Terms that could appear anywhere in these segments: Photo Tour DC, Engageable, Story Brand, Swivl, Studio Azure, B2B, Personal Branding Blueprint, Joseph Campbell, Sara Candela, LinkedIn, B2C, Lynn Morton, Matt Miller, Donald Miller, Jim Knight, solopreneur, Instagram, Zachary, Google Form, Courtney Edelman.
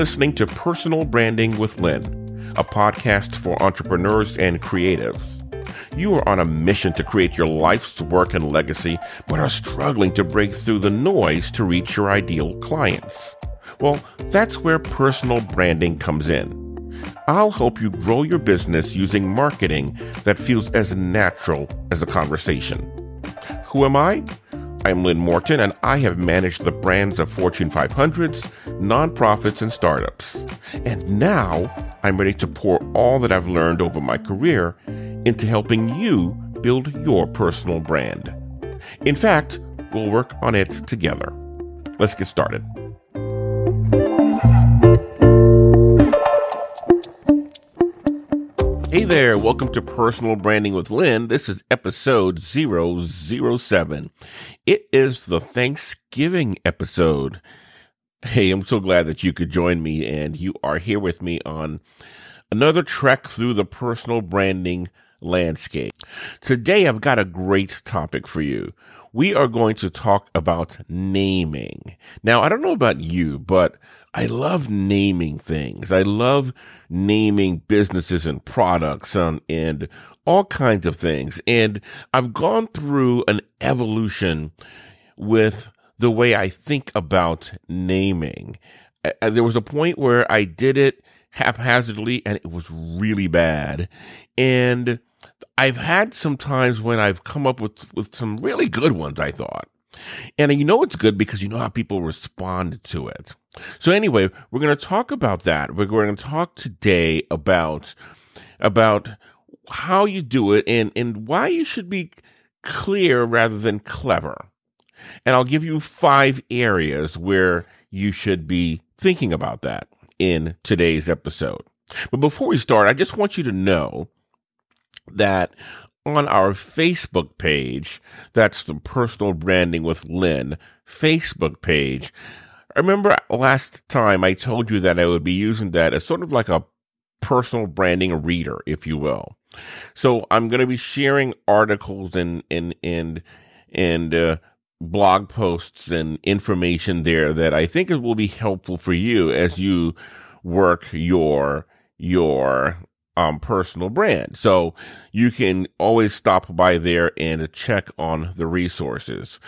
listening to Personal Branding with Lynn, a podcast for entrepreneurs and creatives. You are on a mission to create your life's work and legacy, but are struggling to break through the noise to reach your ideal clients. Well, that's where personal branding comes in. I'll help you grow your business using marketing that feels as natural as a conversation. Who am I? I'm Lynn Morton, and I have managed the brands of Fortune 500s, nonprofits, and startups. And now I'm ready to pour all that I've learned over my career into helping you build your personal brand. In fact, we'll work on it together. Let's get started. Hey there, welcome to Personal Branding with Lynn. This is episode 007. It is the Thanksgiving episode. Hey, I'm so glad that you could join me and you are here with me on another trek through the personal branding landscape. Today, I've got a great topic for you. We are going to talk about naming. Now, I don't know about you, but I love naming things. I love naming businesses and products and all kinds of things. And I've gone through an evolution with the way I think about naming. There was a point where I did it haphazardly and it was really bad. And I've had some times when I've come up with some really good ones, I thought. And you know it's good because you know how people respond to it. So anyway, we're going to talk about that. We're going to talk today about how you do it and why you should be clear rather than clever. And I'll give you 5 areas where you should be thinking about that in today's episode. But before we start, I just want you to know that on our Facebook page, that's the Personal Branding with Lynn Facebook page. I remember last time I told you that I would be using that as sort of like a personal branding reader, if you will. So I'm going to be sharing articles and blog posts and information there that I think will be helpful for you as you work your personal brand. So you can always stop by there and check on the resources.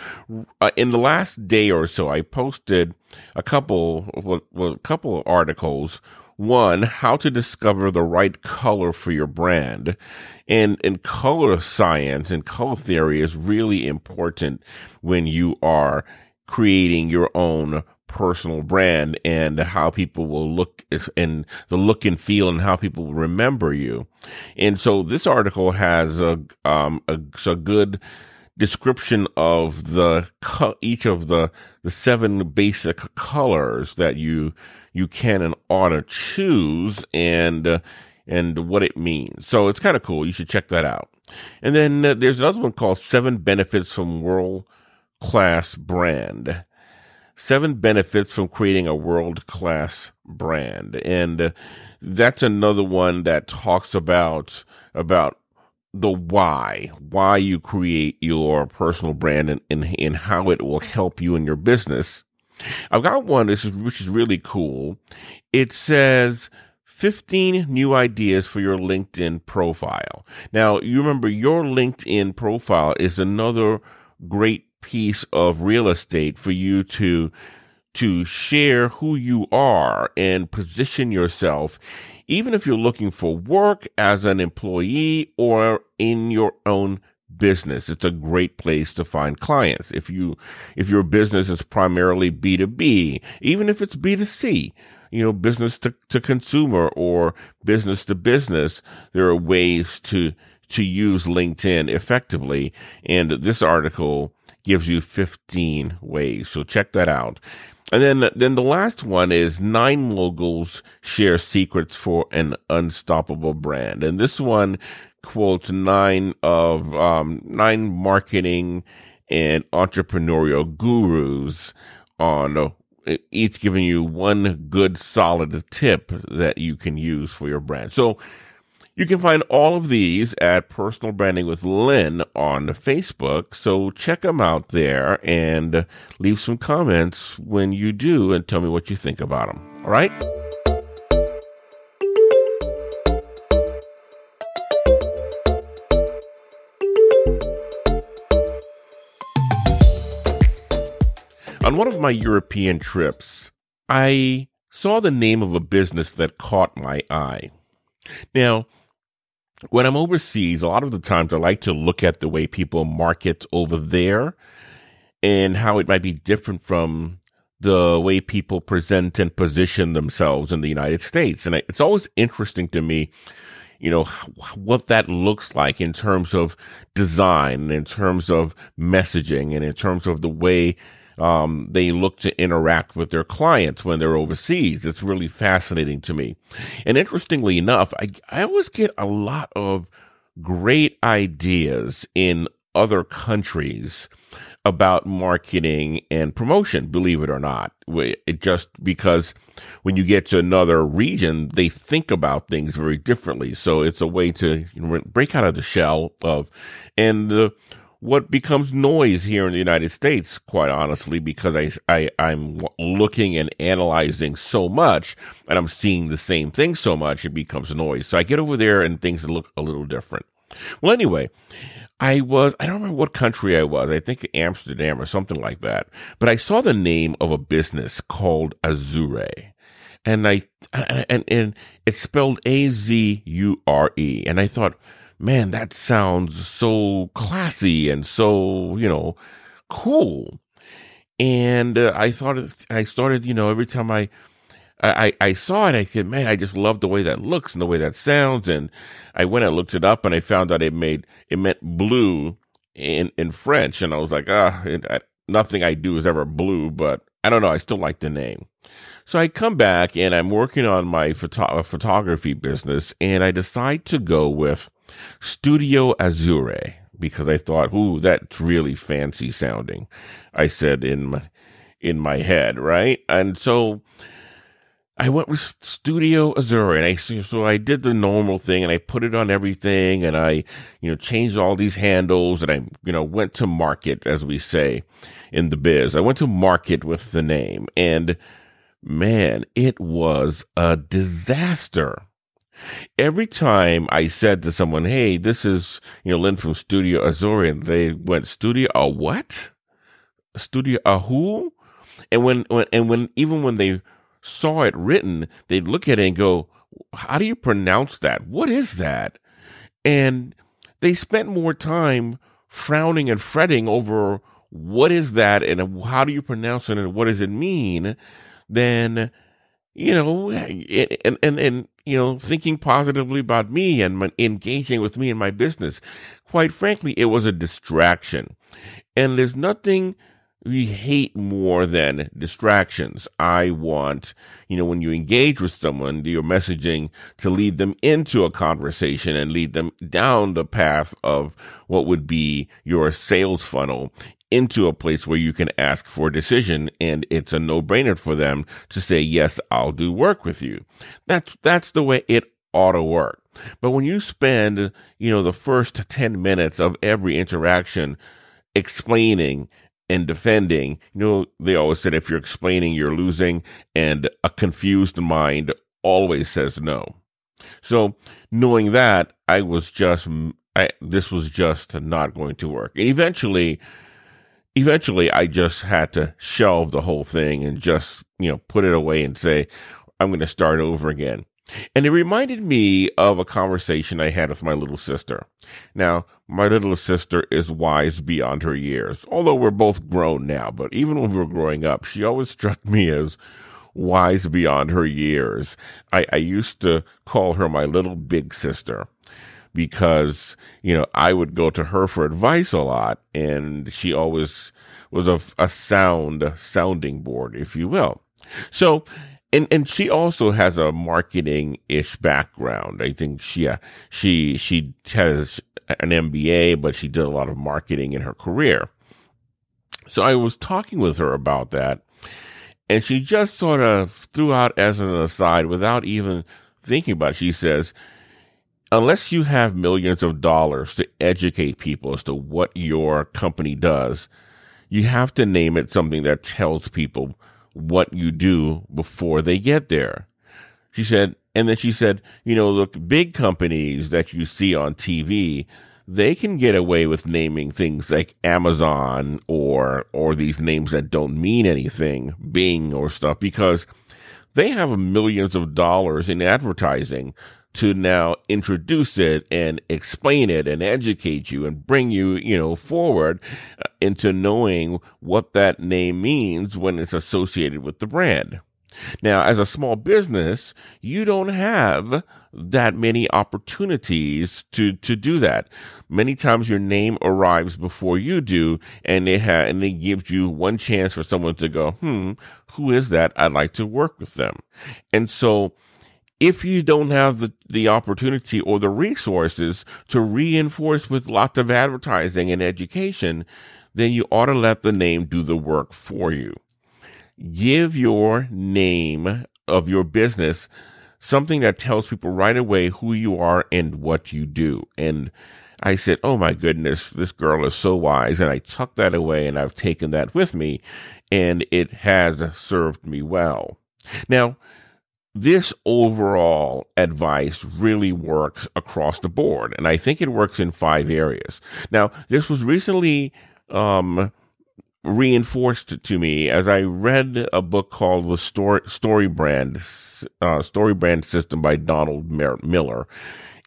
In the last day or so, I posted a couple of articles. One, how to discover the right color for your brand. And color science and color theory is really important when you are creating your own personal brand and how people will look and the look and feel and how people will remember you. And so this article has a good description of each of the 7 basic colors that you can and ought to choose and what it means. So it's kind of cool. You should check that out. And then there's another one called 7 Benefits from World Class Brand. 7 benefits from creating a world-class brand. And that's another one that talks about the why you create your personal brand and how it will help you in your business. I've got one which is really cool. It says 15 new ideas for your LinkedIn profile. Now, you remember your LinkedIn profile is another great piece of real estate for you to share who you are and position yourself, even if you're looking for work as an employee or in your own business. It's a great place to find clients. If your business is primarily B2B, even if it's B2C, business to consumer or business to business, there are ways to use LinkedIn effectively. And this article gives you 15 ways. So check that out. And then the last one is 9 moguls share secrets for an unstoppable brand. And this one quotes 9 of 9 marketing and entrepreneurial gurus on each giving you one good solid tip that you can use for your brand. So you can find all of these at Personal Branding with Lynn on Facebook, so check them out there and leave some comments when you do and tell me what you think about them, all right? On one of my European trips, I saw the name of a business that caught my eye. Now, when I'm overseas, a lot of the times I like to look at the way people market over there and how it might be different from the way people present and position themselves in the United States. And it's always interesting to me, you know, what that looks like in terms of design, in terms of messaging, and in terms of the way they look to interact with their clients when they're overseas. It's really fascinating to me. And interestingly enough, I always get a lot of great ideas in other countries about marketing and promotion, believe it or not. It just because when you get to another region, they think about things very differently. So it's a way to, you know, break out of the shell of, and what becomes noise here in the United States, quite honestly, because I'm looking and analyzing so much and I'm seeing the same thing so much, it becomes noise. So I get over there and things look a little different. Well, anyway, I don't remember what country I was. I think Amsterdam or something like that. But I saw the name of a business called Azure. And and it's spelled Azure. And I thought, man, that sounds so classy and so, you know, cool. And I started, you know, every time I saw it, I said, man, I just love the way that looks and the way that sounds. And I went and looked it up and I found out it meant blue in French. And I was like, nothing I do is ever blue, but I don't know. I still like the name. So I come back and I'm working on my photography business, and I decide to go with Studio Azure because I thought, ooh, that's really fancy sounding. I said in my head, right? And so I went with Studio Azure, and I did the normal thing, and I put it on everything, and I, you know, changed all these handles, and I, you know, went to market, as we say in the biz. I went to market with the name, and man, it was a disaster. Every time I said to someone, "Hey, this is, you know, Lynn from Studio Azure," and they went, "Studio a what? Studio a who?" And when they saw it written, they'd look at it and go, "How do you pronounce that? What is that?" And they spent more time frowning and fretting over what is that and how do you pronounce it and what does it mean than, you know, and you know, thinking positively about me and engaging with me and my business. Quite frankly, it was a distraction. And there's nothing we hate more than distractions. I want, you know, when you engage with someone, your messaging to lead them into a conversation and lead them down the path of what would be your sales funnel into a place where you can ask for a decision, and it's a no-brainer for them to say, yes, I'll do work with you. That's the way it ought to work. But when you spend, you know, the first 10 minutes of every interaction explaining and defending, you know, they always said, if you're explaining, you're losing, and a confused mind always says no. So knowing that, this was just not going to work. And eventually I just had to shelve the whole thing and just, you know, put it away and say, I'm going to start over again. And it reminded me of a conversation I had with my little sister. Now, my little sister is wise beyond her years, although we're both grown now. But even when we were growing up, she always struck me as wise beyond her years. I used to call her my little big sister because, you know, I would go to her for advice a lot. And she always was a sounding board, if you will. So, And she also has a marketing-ish background. I think she has an MBA, but she did a lot of marketing in her career. So I was talking with her about that, and she just sort of threw out as an aside without even thinking about it. She says, unless you have millions of dollars to educate people as to what your company does, you have to name it something that tells people what you do before they get there. She said, and then she said, you know, look, big companies that you see on TV, they can get away with naming things like Amazon or these names that don't mean anything, Bing or stuff, because they have millions of dollars in advertising to now introduce it and explain it and educate you and bring you, forward into knowing what that name means when it's associated with the brand. Now, as a small business, you don't have that many opportunities to do that. Many times your name arrives before you do, and it gives you one chance for someone to go, who is that? I'd like to work with them. And so, if you don't have the opportunity or the resources to reinforce with lots of advertising and education, then you ought to let the name do the work for you. Give your name of your business something that tells people right away who you are and what you do. And I said, oh my goodness, this girl is so wise. And I tucked that away and I've taken that with me, and it has served me well. Now, this overall advice really works across the board, and I think it works in 5 areas. Now, this was recently reinforced to me as I read a book called The Story Brand System by Donald Miller,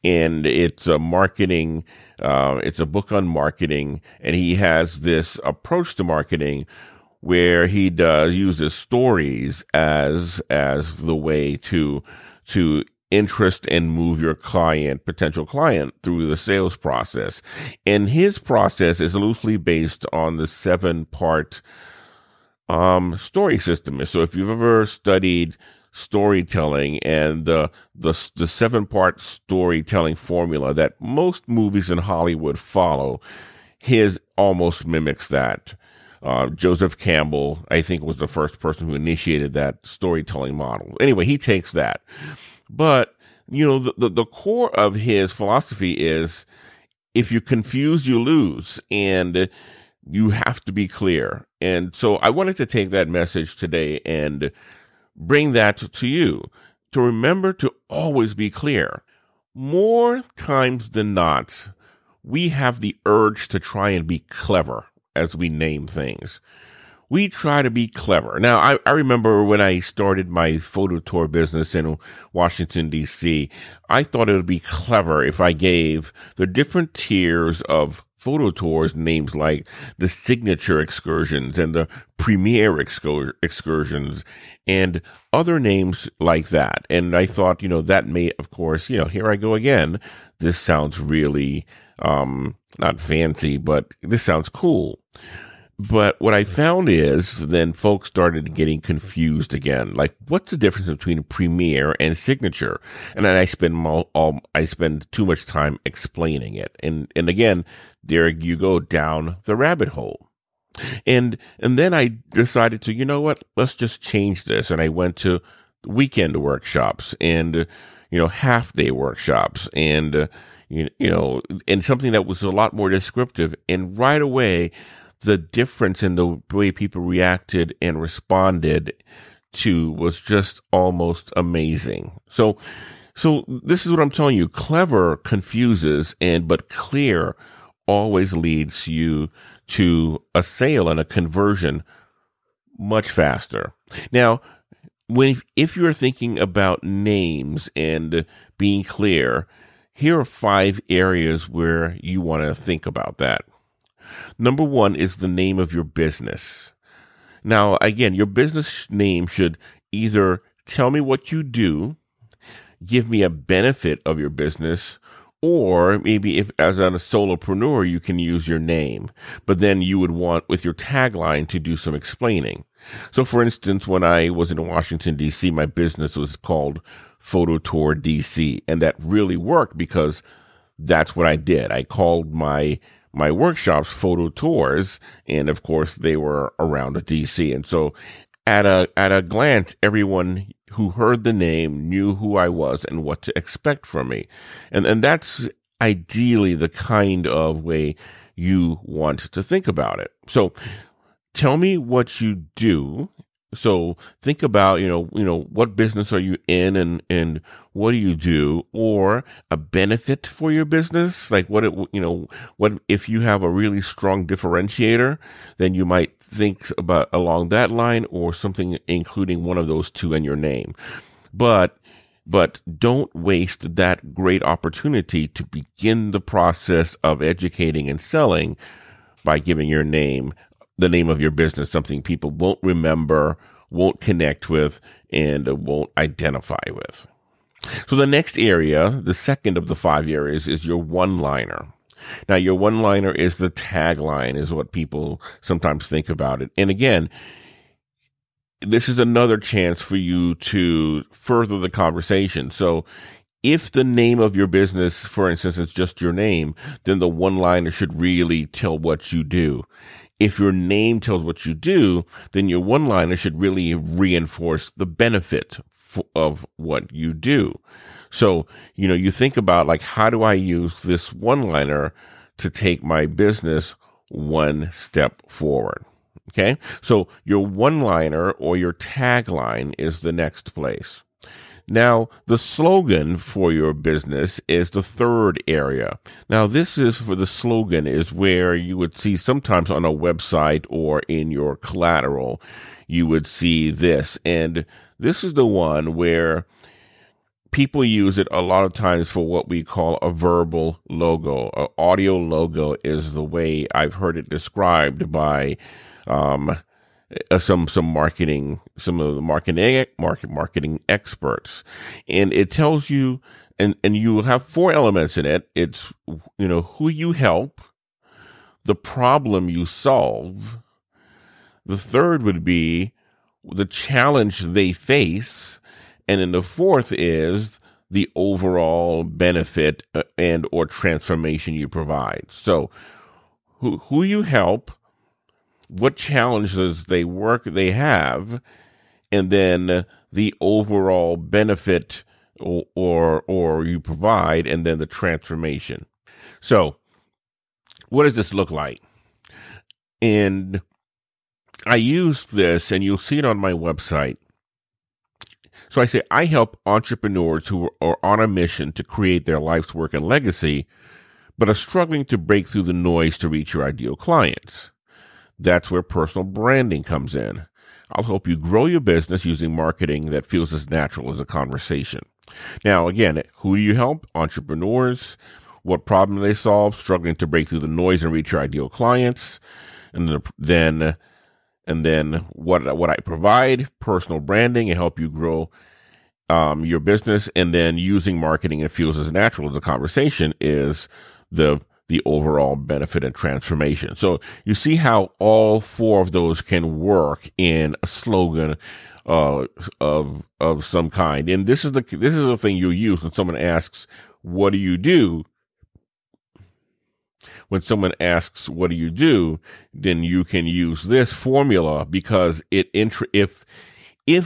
and it's a marketing. It's a book on marketing, and he has this approach to marketing where he uses stories as the way to interest and move your potential client through the sales process. And his process is loosely based on the 7-part story system. So if you've ever studied storytelling and the 7-part storytelling formula that most movies in Hollywood follow, his almost mimics that. Joseph Campbell, I think, was the first person who initiated that storytelling model. Anyway, he takes that. But, the core of his philosophy is if you confuse, you lose, and you have to be clear. And so I wanted to take that message today and bring that to you, to remember to always be clear. More times than not, we have the urge to try and be clever. As we name things, we try to be clever. Now, I remember when I started my photo tour business in Washington, D.C., I thought it would be clever if I gave the different tiers of photo tours names like the signature excursions and the premier excursions and other names like that. And I thought, that may, of course, here I go again. This sounds really not fancy, but this sounds cool. But what I found is then folks started getting confused again. Like, what's the difference between premier and signature? And then I spend too much time explaining it. And again, there you go down the rabbit hole. And then I decided to, let's just change this. And I went to weekend workshops and, half day workshops and, and something that was a lot more descriptive. And right away, the difference in the way people reacted and responded to was just almost amazing. So this is what I'm telling you. Clever confuses, but clear always leads you to a sale and a conversion much faster. Now, if you're thinking about names and being clear, here are 5 areas where you want to think about that. Number 1 is the name of your business. Now, again, your business name should either tell me what you do, give me a benefit of your business, or maybe if as a solopreneur, you can use your name, but then you would want with your tagline to do some explaining. So for instance, when I was in Washington, D.C., my business was called Photo Tour DC, and that really worked because that's what I did. I called my workshops photo tours, and of course they were around DC. And so at a glance, everyone who heard the name knew who I was and what to expect from me. And that's ideally the kind of way you want to think about it. So tell me what you do So think about, what business are you in and what do you do, or a benefit for your business? Like if you have a really strong differentiator, then you might think about along that line, or something including one of those two in your name. But don't waste that great opportunity to begin the process of educating and selling by giving your name, the name of your business, something people won't remember, won't connect with, and won't identify with. So the next area, the second of the five areas, is your one-liner. Now, your one-liner is the tagline, is what people sometimes think about it. And again, this is another chance for you to further the conversation. So if the name of your business, for instance, is just your name, then the one-liner should really tell what you do. If your name tells what you do, then your one-liner should really reinforce the benefit of what you do. So, you think about, how do I use this one-liner to take my business one step forward? Okay, so your one-liner or your tagline is the next place. Now, the slogan for your business is the third area. Now, the slogan is where you would see sometimes on a website or in your collateral, you would see this. And this is the one where people use it a lot of times for what we call a verbal logo. An audio logo is the way I've heard it described by some of the marketing experts. And it tells you, and you have four elements in it. It's, who you help, the problem you solve. The third would be the challenge they face. And then the fourth is the overall benefit and or transformation you provide. So who you help, what challenges they have, and then the overall benefit or you provide, and then the transformation. So what does this look like? And I use this, and you'll see it on my website. So I say, I help entrepreneurs who are on a mission to create their life's work and legacy, but are struggling to break through the noise to reach your ideal clients. That's where personal branding comes in. I'll help you grow your business using marketing that feels as natural as a conversation. Now, again, who do you help? Entrepreneurs. What problem do they solve? Struggling to break through the noise and reach your ideal clients. And then what I provide, personal branding, and help you grow your business. And then using marketing that feels as natural as a conversation is the overall benefit and transformation. So you see how all four of those can work in a slogan of some kind. And this is the thing you use when someone asks, what do you do? When someone asks, what do you do? Then you can use this formula, because if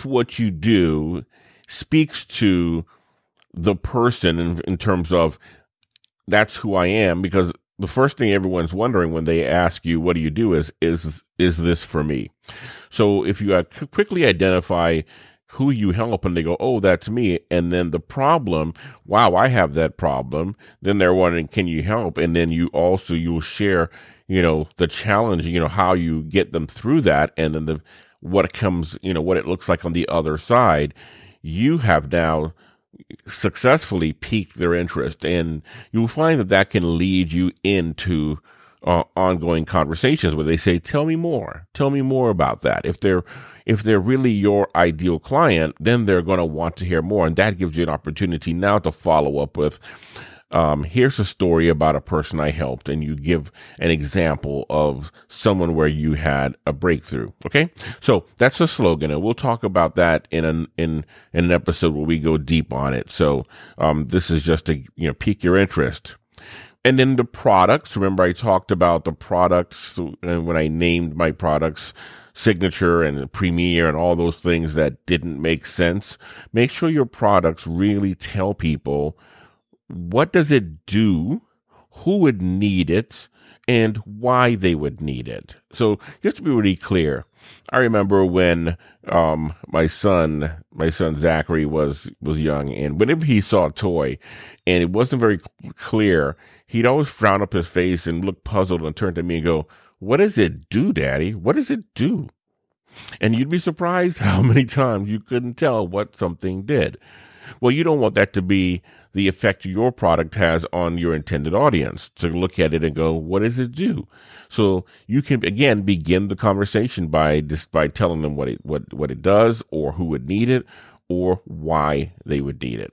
what you do speaks to the person in terms of, that's who I am, because the first thing everyone's wondering when they ask you, what do you do, is this for me? So if you quickly identify who you help and they go, oh, that's me. And then the problem, wow, I have that problem. Then they're wondering, can you help? And then you'll share, the challenge, how you get them through that. And then what it looks like on the other side. You have now successfully piqued their interest, and you'll find that can lead you into ongoing conversations where they say, tell me more about that. If they're really your ideal client, then they're going to want to hear more. And that gives you an opportunity now to follow up with, here's a story about a person I helped, and you give an example of someone where you had a breakthrough. Okay. So that's the slogan, and we'll talk about that in an episode where we go deep on it. So, this is just to, pique your interest. And then the products, remember I talked about the products when I named my products, Signature and Premier and all those things that didn't make sense. Make sure your products really tell people, what does it do? who would need it, and why they would need it. So just to be really clear, I remember when my son Zachary was young, and whenever he saw a toy and it wasn't very clear, he'd always frown up his face and look puzzled and turn to me and go, "What does it do, Daddy? What does it do?" And you'd be surprised how many times you couldn't tell what something did. Well, you don't want that to be the effect your product has on your intended audience, to look at it and go, what does it do? So you can, again, begin the conversation by telling them what it does, or who would need it, or why they would need it.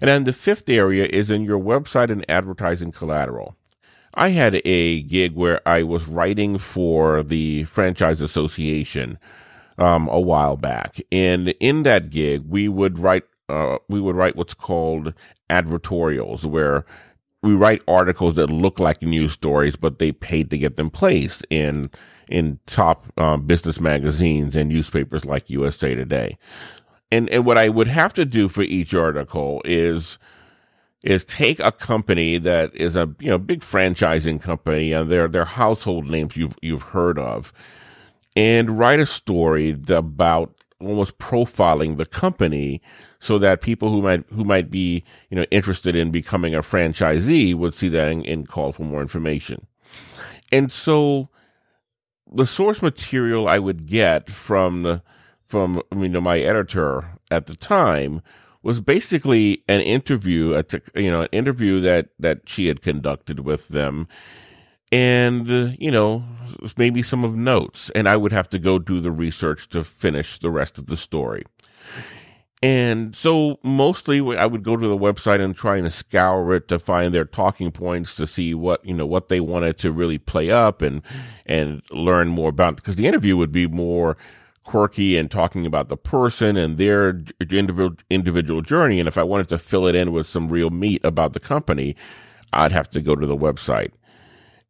And then the fifth area is in your website and advertising collateral. I had a gig where I was writing for the Franchise Association a while back, and in that gig, we would write what's called advertorials, where we write articles that look like news stories, but they paid to get them placed in top business magazines and newspapers like USA Today. And what I would have to do for each article is take a company that is a big franchising company, and they're household names you've heard of, and write a story about almost profiling the company, so that people who might be interested in becoming a franchisee would see that and call for more information. And so the source material I would get from my editor at the time was basically an interview, an interview that she had conducted with them, and maybe some of notes, and I would have to go do the research to finish the rest of the story. And so mostly I would go to the website and try and scour it to find their talking points, to see what they wanted to really play up and learn more about, because the interview would be more quirky and talking about the person and their individual journey. And if I wanted to fill it in with some real meat about the company, I'd have to go to the website.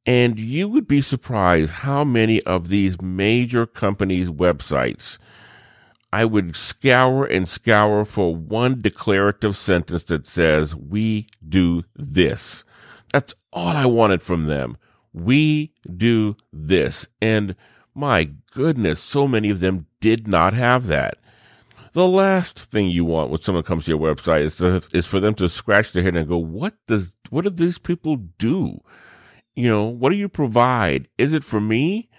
And you would be surprised how many of these major companies' websites I would scour and scour for one declarative sentence that says, "We do this." That's all I wanted from them. "We do this." And my goodness, so many of them did not have that. The last thing you want when someone comes to your website is for them to scratch their head and go, what do these people do? What do you provide? Is it for me?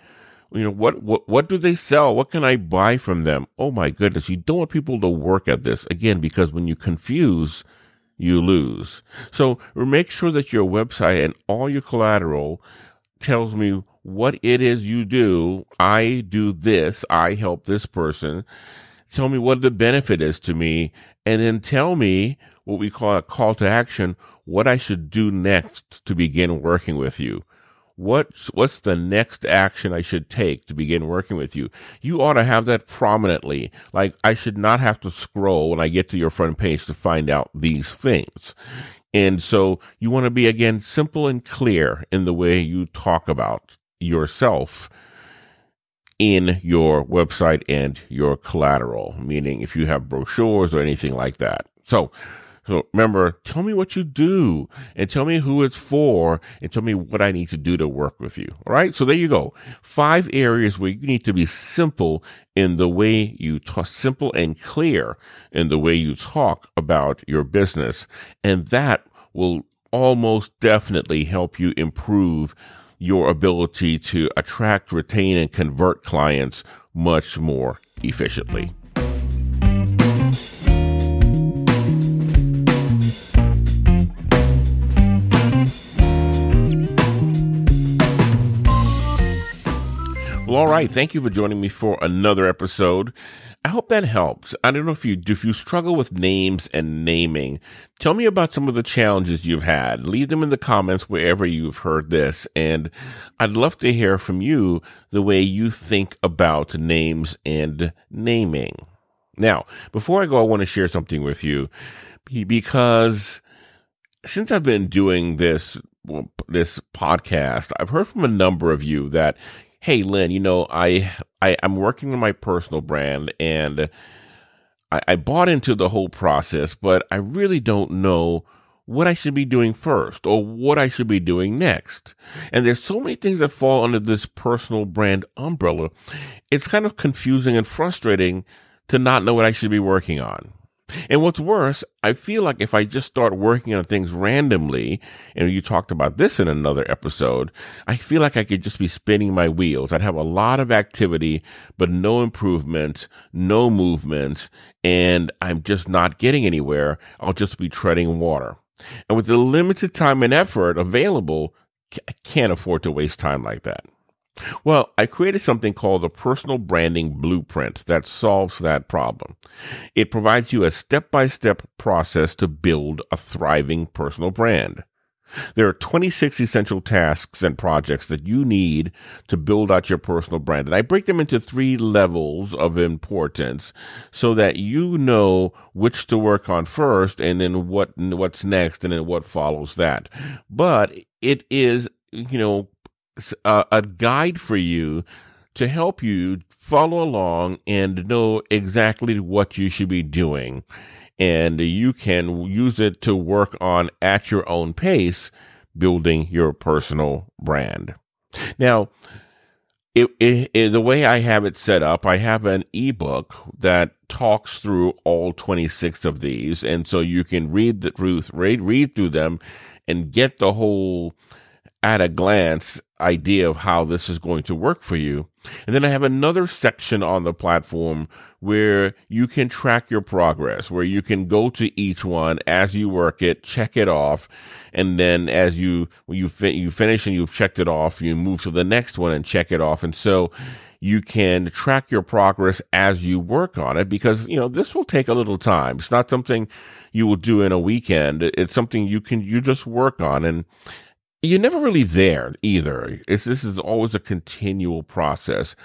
What do they sell? What can I buy from them? Oh my goodness, you don't want people to work at this. Again, because when you confuse, you lose. So make sure that your website and all your collateral tells me what it is you do. I do this. I help this person. Tell me what the benefit is to me, and then tell me what we call a call to action, what I should do next to begin working with you. What's the next action I should take to begin working with you? You ought to have that prominently. Like, I should not have to scroll when I get to your front page to find out these things. And so you want to be, again, simple and clear in the way you talk about yourself in your website and your collateral, meaning if you have brochures or anything like that. So remember, tell me what you do, and tell me who it's for, and tell me what I need to do to work with you. All right. So there you go. 5 areas where you need to be simple in the way you talk, simple and clear in the way you talk about your business. And that will almost definitely help you improve your ability to attract, retain, and convert clients much more efficiently. All right. Thank you for joining me for another episode. I hope that helps. I don't know if you do. If you struggle with names and naming, tell me about some of the challenges you've had. Leave them in the comments wherever you've heard this. And I'd love to hear from you the way you think about names and naming. Now, before I go, I want to share something with you, because since I've been doing this podcast, I've heard from a number of you that, hey, Lynn, I'm working on my personal brand, and I bought into the whole process, but I really don't know what I should be doing first or what I should be doing next. And there's so many things that fall under this personal brand umbrella. It's kind of confusing and frustrating to not know what I should be working on. And what's worse, I feel like if I just start working on things randomly, and you talked about this in another episode, I feel like I could just be spinning my wheels. I'd have a lot of activity, but no improvements, no movement, and I'm just not getting anywhere. I'll just be treading water. And with the limited time and effort available, I can't afford to waste time like that. Well, I created something called the Personal Branding Blueprint that solves that problem. It provides you a step-by-step process to build a thriving personal brand. There are 26 essential tasks and projects that you need to build out your personal brand. And I break them into 3 levels of importance so that you know which to work on first and then what's next and then what follows that. But it is, a guide for you to help you follow along and know exactly what you should be doing. And you can use it to work on at your own pace, building your personal brand. Now, the way I have it set up, I have an ebook that talks through all 26 of these. And so you can read through them and get the whole at a glance idea of how this is going to work for you. And then I have another section on the platform where you can track your progress, where you can go to each one as you work it, check it off. And then as you finish and you've checked it off, you move to the next one and check it off. And so you can track your progress as you work on it because, this will take a little time. It's not something you will do in a weekend. It's something you just work on, and you're never really there either. This is always a continual process,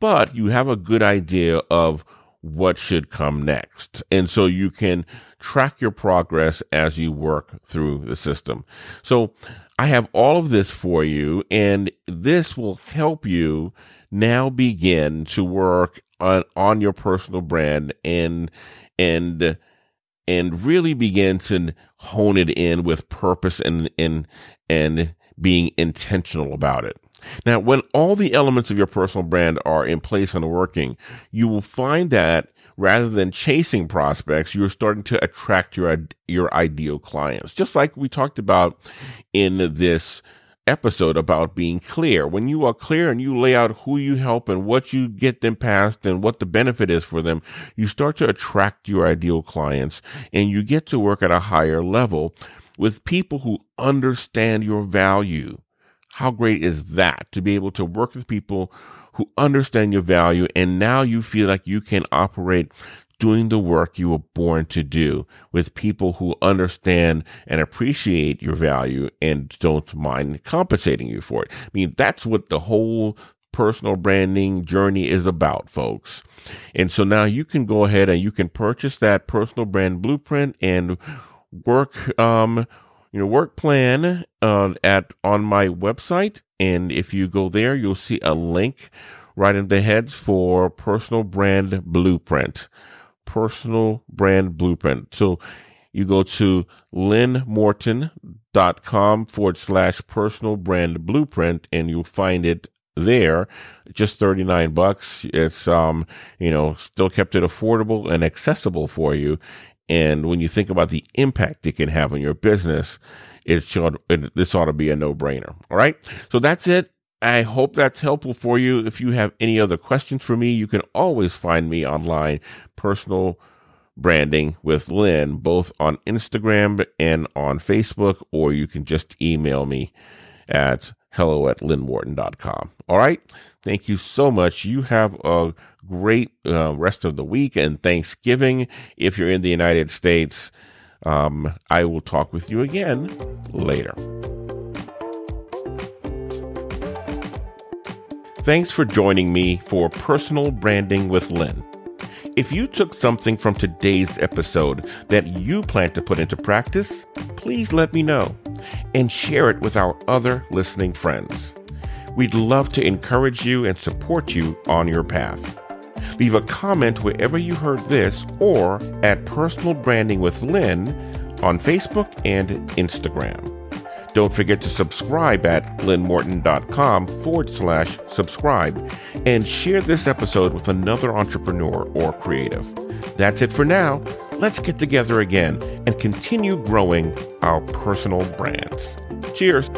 but you have a good idea of what should come next. And so you can track your progress as you work through the system. So I have all of this for you, and this will help you now begin to work on your personal brand and really begin to hone it in with purpose and being intentional about it. Now, when all the elements of your personal brand are in place and working, you will find that rather than chasing prospects, you're starting to attract your ideal clients. Just like we talked about in this episode about being clear. When you are clear and you lay out who you help and what you get them past and what the benefit is for them, you start to attract your ideal clients and you get to work at a higher level with people who understand your value. How great is that, to be able to work with people who understand your value, and now you feel like you can operate doing the work you were born to do with people who understand and appreciate your value and don't mind compensating you for it. I mean, that's what the whole personal branding journey is about, folks. And so now you can go ahead and you can purchase that Personal Brand Blueprint and work plan on my website. And if you go there, you'll see a link right in the heads for Personal Brand Blueprint. Personal Brand Blueprint. So you go to lynnmorton.com/Personal Brand Blueprint and you'll find it there. Just $39. It's, still kept it affordable and accessible for you. And when you think about the impact it can have on your business, this ought to be a no-brainer. All right. So that's it. I hope that's helpful for you. If you have any other questions for me, you can always find me online, Personal Branding with Lynn, both on Instagram and on Facebook, or you can just email me at hello@lynnmorton.com. All right. Thank you so much. You have a great rest of the week and Thanksgiving. If you're in the United States, I will talk with you again later. Thanks for joining me for Personal Branding with Lynn. If you took something from today's episode that you plan to put into practice, please let me know and share it with our other listening friends. We'd love to encourage you and support you on your path. Leave a comment wherever you heard this or at Personal Branding with Lynn on Facebook and Instagram. Don't forget to subscribe at lynnmorton.com/subscribe and share this episode with another entrepreneur or creative. That's it for now. Let's get together again and continue growing our personal brands. Cheers.